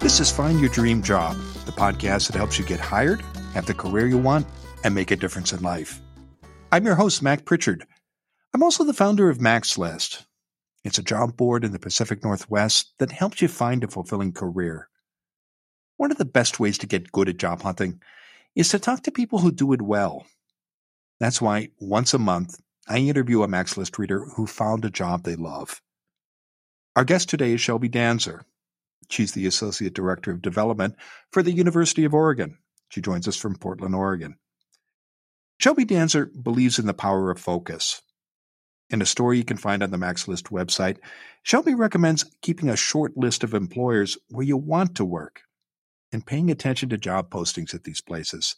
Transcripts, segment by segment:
This is Find Your Dream Job, the podcast that helps you get hired, have the career you want, and make a difference in life. I'm your host, Mac Pritchard. I'm also the founder of Mac's List. It's a job board in the Pacific Northwest that helps you find a fulfilling career. One of the best ways to get good at job hunting is to talk to people who do it well. That's why once a month, I interview a Mac's List reader who found a job they love. Our guest today is Shelby Danzer. She's the Associate Director of Development for the University of Oregon. She joins us from Portland, Oregon. Shelby Danzer believes in the power of focus. In a story you can find on the Mac's List website, Shelby recommends keeping a short list of employers where you want to work and paying attention to job postings at these places.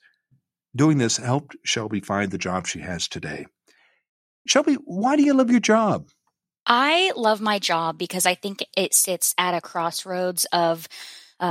Doing this helped Shelby find the job she has today. Shelby, why do you love your job? I love my job because I think it sits at a crossroads of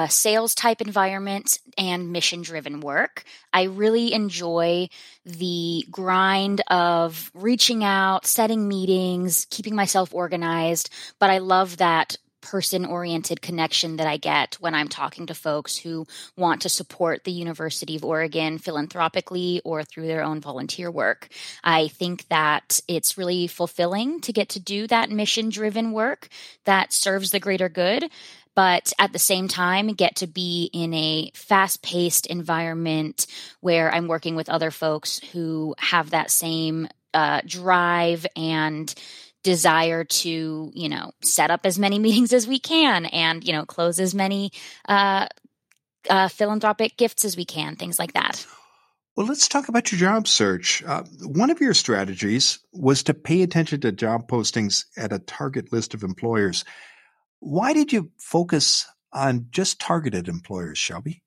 sales-type environment and mission-driven work. I really enjoy the grind of reaching out, setting meetings, keeping myself organized, but I love that person-oriented connection that I get when I'm talking to folks who want to support the University of Oregon philanthropically or through their own volunteer work. I think that it's really fulfilling to get to do that mission-driven work that serves the greater good, but at the same time, get to be in a fast-paced environment where I'm working with other folks who have that same drive and desire to, set up as many meetings as we can and, close as many philanthropic gifts as we can, things like that. Well, let's talk about your job search. One of your strategies was to pay attention to job postings at a target list of employers. Why did you focus on just targeted employers, Shelby?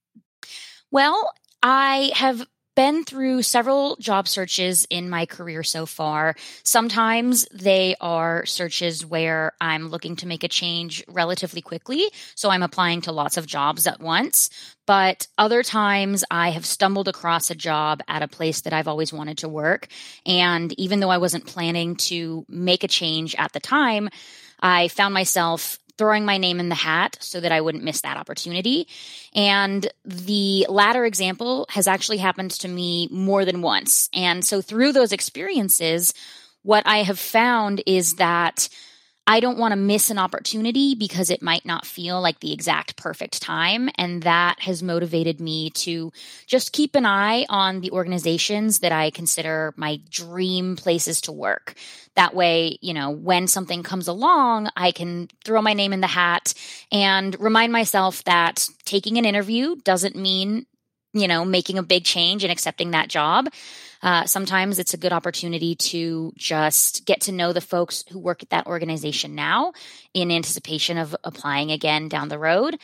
Well, I have been through several job searches in my career so far. Sometimes they are searches where I'm looking to make a change relatively quickly, so I'm applying to lots of jobs at once. But other times I have stumbled across a job at a place that I've always wanted to work. And even though I wasn't planning to make a change at the time, I found myself throwing my name in the hat so that I wouldn't miss that opportunity. And the latter example has actually happened to me more than once. And so through those experiences, what I have found is that I don't want to miss an opportunity because it might not feel like the exact perfect time. And that has motivated me to just keep an eye on the organizations that I consider my dream places to work. That way, when something comes along, I can throw my name in the hat and remind myself that taking an interview doesn't mean making a big change and accepting that job. Sometimes it's a good opportunity to just get to know the folks who work at that organization now in anticipation of applying again down the road.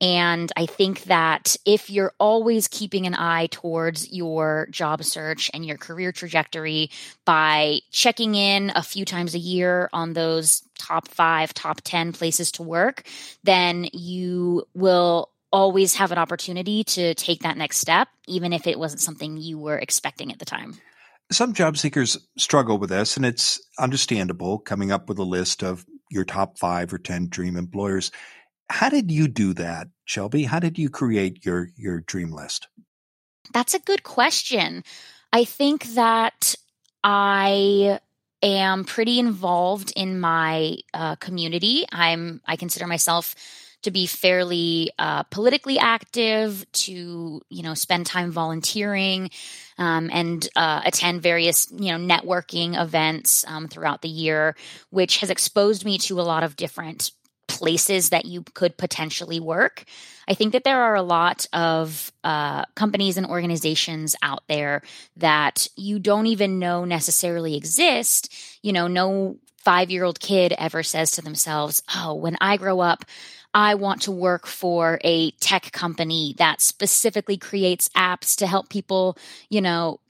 And I think that if you're always keeping an eye towards your job search and your career trajectory by checking in a few times a year on those top 5, top 10 places to work, then you will always have an opportunity to take that next step, even if it wasn't something you were expecting at the time. Some job seekers struggle with this, and it's understandable, coming up with a list of your top 5 or 10 dream employers. How did you do that, Shelby? How did you create your dream list? That's a good question. I think that I am pretty involved in my community. I consider myself to be fairly politically active, to spend time volunteering, and attend various networking events throughout the year, which has exposed me to a lot of different places that you could potentially work. I think that there are a lot of companies and organizations out there that you don't even know necessarily exist. No 5-year-old kid ever says to themselves, "Oh, when I grow up, I want to work for a tech company that specifically creates apps to help people,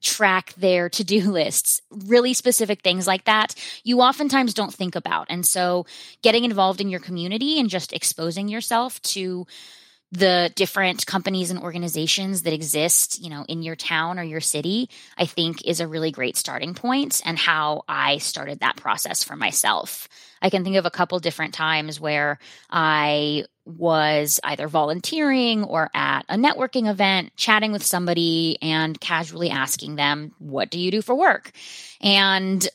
track their to-do lists," really specific things like that you oftentimes don't think about. And so getting involved in your community and just exposing yourself to the different companies and organizations that exist, you know, in your town or your city, I think is a really great starting point, and how I started that process for myself. I can think of a couple different times where I was either volunteering or at a networking event, chatting with somebody and casually asking them, what do you do for work? And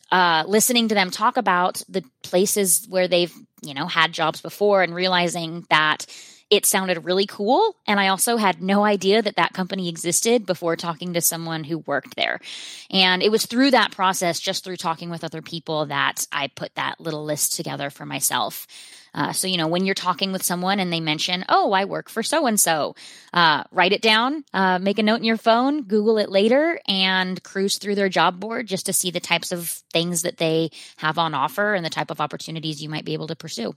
listening to them talk about the places where they've, you know, had jobs before, and realizing that it sounded really cool. And I also had no idea that that company existed before talking to someone who worked there. And it was through that process, just through talking with other people, that I put that little list together for myself. So, you know, when you're talking with someone and they mention, oh, I work for so-and-so, write it down, make a note in your phone, Google it later, and cruise through their job board just to see the types of things that they have on offer and the type of opportunities you might be able to pursue.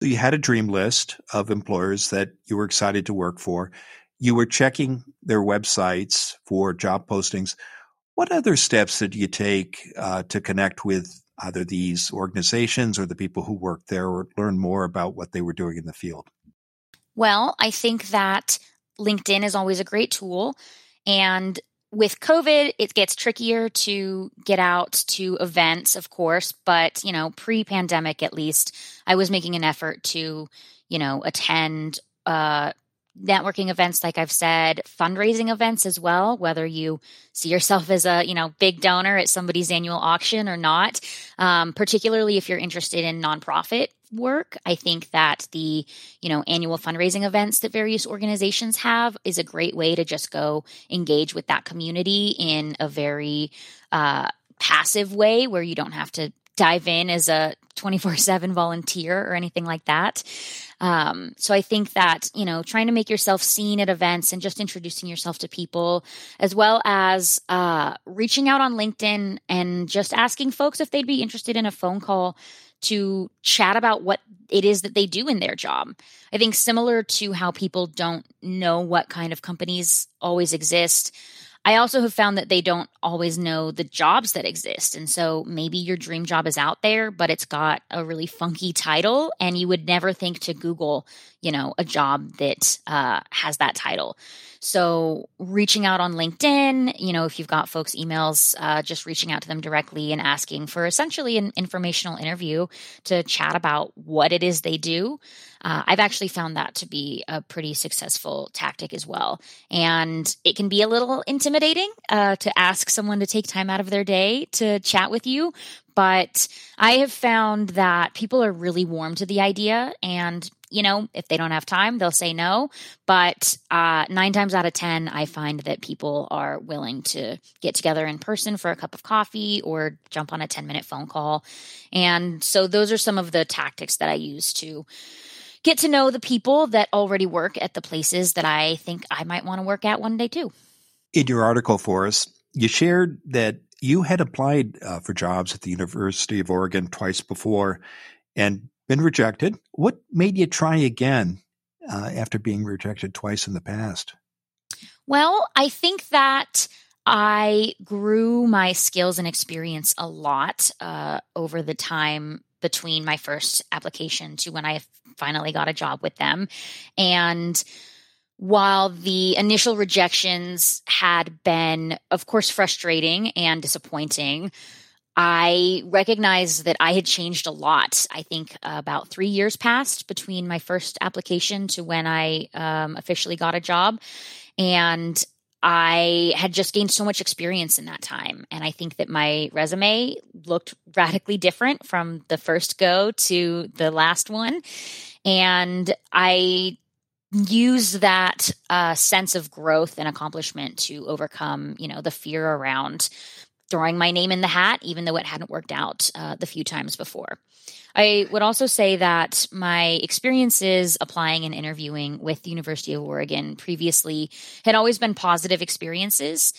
You had a dream list of employers that you were excited to work for. You were checking their websites for job postings. What other steps did you take to connect with either these organizations or the people who work there, or learn more about what they were doing in the field? Well, I think that LinkedIn is always a great tool. And with COVID, it gets trickier to get out to events, of course, but, you know, pre-pandemic at least, I was making an effort to, you know, attend networking events, like I've said, fundraising events as well, whether you see yourself as a, you know, big donor at somebody's annual auction or not, particularly if you're interested in nonprofit work. I think that the, you know, annual fundraising events that various organizations have is a great way to just go engage with that community in a very passive way, where you don't have to dive in as a 24/7 volunteer or anything like that. So I think that, you know, trying to make yourself seen at events and just introducing yourself to people, as well as reaching out on LinkedIn and just asking folks if they'd be interested in a phone call to chat about what it is that they do in their job. I think similar to how people don't know what kind of companies always exist, I also have found that they don't always know the jobs that exist. And so maybe your dream job is out there, but it's got a really funky title, and you would never think to Google, you know, a job that has that title. So reaching out on LinkedIn, you know, if you've got folks' emails, just reaching out to them directly and asking for essentially an informational interview to chat about what it is they do. I've actually found that to be a pretty successful tactic as well. And it can be a little intimidating to ask someone to take time out of their day to chat with you. But I have found that people are really warm to the idea, and you know, if they don't have time, they'll say no. But 9 times out of 10, I find that people are willing to get together in person for a cup of coffee or jump on a 10-minute phone call. And so those are some of the tactics that I use to get to know the people that already work at the places that I think I might want to work at one day too. In your article for us, you shared that you had applied for jobs at the University of Oregon twice before and been rejected. What made you try again after being rejected twice in the past? Well, I think that I grew my skills and experience a lot over the time between my first application to when I finally got a job with them. And while the initial rejections had been, of course, frustrating and disappointing, I recognized that I had changed a lot. I think about 3 years passed between my first application to when I officially got a job. And I had just gained so much experience in that time. And I think that my resume looked radically different from the first go to the last one. And I use that sense of growth and accomplishment to overcome, you know, the fear around throwing my name in the hat, even though it hadn't worked out the few times before. I would also say that my experiences applying and interviewing with the University of Oregon previously had always been positive experiences.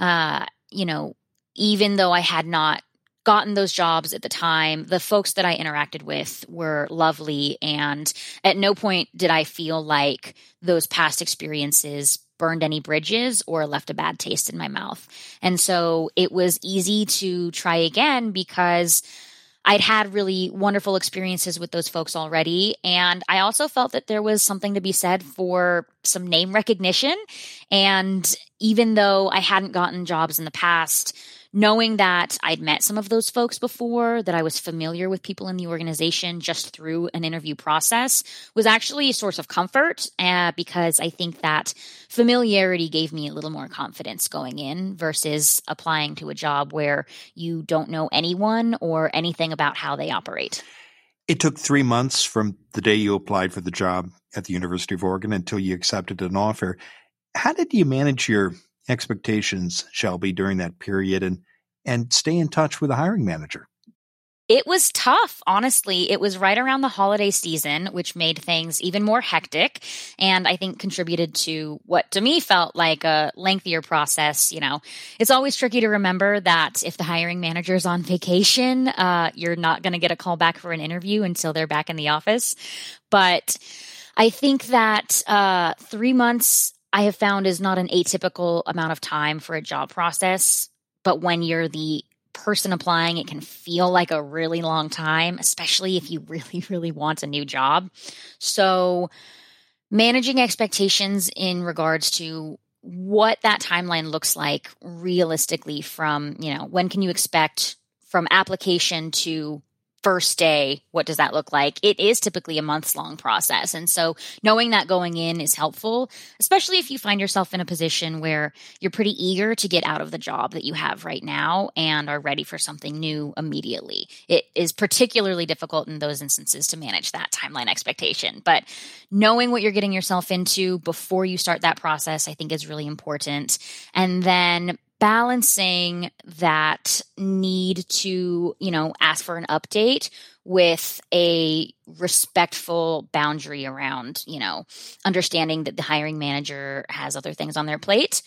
You know, even though I had not gotten those jobs at the time, the folks that I interacted with were lovely. And at no point did I feel like those past experiences burned any bridges or left a bad taste in my mouth. And so it was easy to try again because I'd had really wonderful experiences with those folks already. And I also felt that there was something to be said for some name recognition. And even though I hadn't gotten jobs in the past, knowing that I'd met some of those folks before, that I was familiar with people in the organization just through an interview process, was actually a source of comfort because I think that familiarity gave me a little more confidence going in versus applying to a job where you don't know anyone or anything about how they operate. It took 3 months from the day you applied for the job at the University of Oregon until you accepted an offer. How did you manage your expectations, Shelby, during that period and stay in touch with the hiring manager? It was tough, honestly. It was right around the holiday season, which made things even more hectic and I think contributed to what to me felt like a lengthier process. You know, it's always tricky to remember that if the hiring manager is on vacation, you're not going to get a call back for an interview until they're back in the office. But I think that 3 months I have found is not an atypical amount of time for a job process, but when you're the person applying, it can feel like a really long time, especially if you really, really want a new job. So managing expectations in regards to what that timeline looks like realistically from, you know, when can you expect from application to first day, what does that look like? It is typically a months-long process. And so knowing that going in is helpful, especially if you find yourself in a position where you're pretty eager to get out of the job that you have right now and are ready for something new immediately. It is particularly difficult in those instances to manage that timeline expectation. But knowing what you're getting yourself into before you start that process, I think is really important. And then balancing that need to, you know, ask for an update with a respectful boundary around, you know, understanding that the hiring manager has other things on their plate.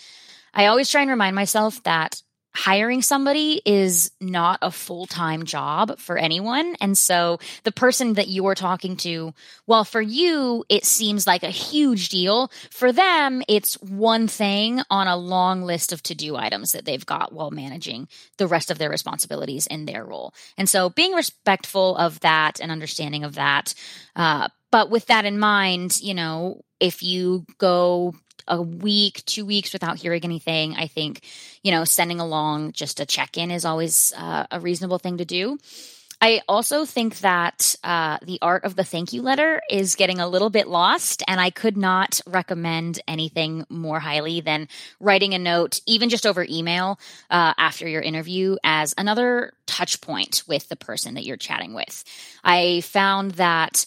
I always try and remind myself that hiring somebody is not a full-time job for anyone. And so the person that you are talking to, well, for you, it seems like a huge deal. For them, it's one thing on a long list of to-do items that they've got while managing the rest of their responsibilities in their role. And so being respectful of that and understanding of that. But with that in mind, you know, if you go a week, 2 weeks without hearing anything, I think, you know, sending along just a check-in is always a reasonable thing to do. I also think that the art of the thank you letter is getting a little bit lost, and I could not recommend anything more highly than writing a note, even just over email, after your interview as another touch point with the person that you're chatting with. I found that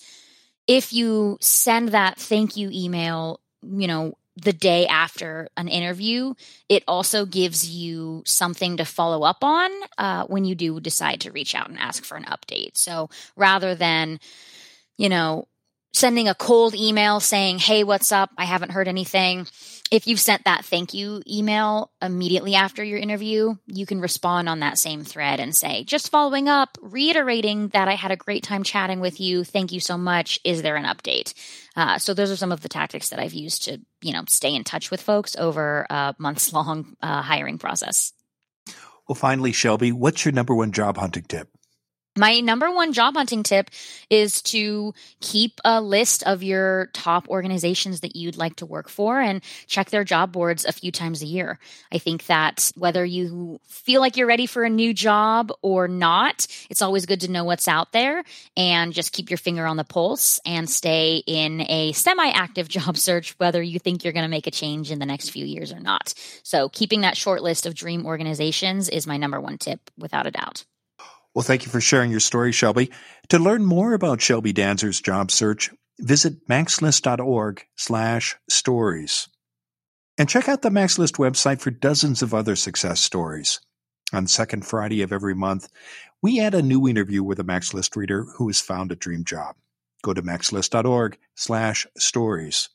if you send that thank you email, you know, the day after an interview, it also gives you something to follow up on when you do decide to reach out and ask for an update. So rather than, you know, sending a cold email saying, hey, what's up? I haven't heard anything. If you've sent that thank you email immediately after your interview, you can respond on that same thread and say, just following up, reiterating that I had a great time chatting with you. Thank you so much. Is there an update? So those are some of the tactics that I've used to, you know, stay in touch with folks over a months-long hiring process. Well, finally, Shelby, what's your number one job hunting tip? My number one job hunting tip is to keep a list of your top organizations that you'd like to work for and check their job boards a few times a year. I think that whether you feel like you're ready for a new job or not, it's always good to know what's out there and just keep your finger on the pulse and stay in a semi-active job search, whether you think you're going to make a change in the next few years or not. So keeping that short list of dream organizations is my number one tip, without a doubt. Well, thank you for sharing your story, Shelby. To learn more about Shelby Danzer's job search, visit maxlist.org/stories. And check out the Mac's List website for dozens of other success stories. On second Friday of every month, we add a new interview with a Mac's List reader who has found a dream job. Go to maxlist.org/stories.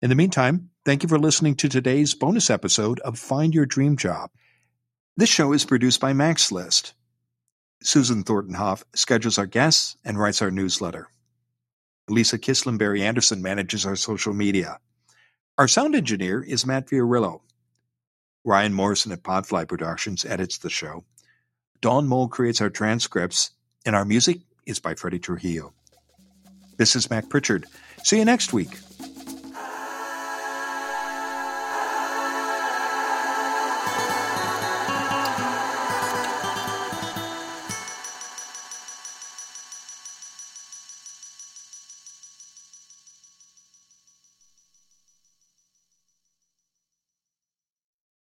In the meantime, thank you for listening to today's bonus episode of Find Your Dream Job. This show is produced by Mac's List. Susan Thornton-Hoff schedules our guests and writes our newsletter. Lisa Kislenberry-Anderson manages our social media. Our sound engineer is Matt Fiorillo. Ryan Morrison at Podfly Productions edits the show. Dawn Mole creates our transcripts, and our music is by Freddie Trujillo. This is Mac Pritchard. See you next week.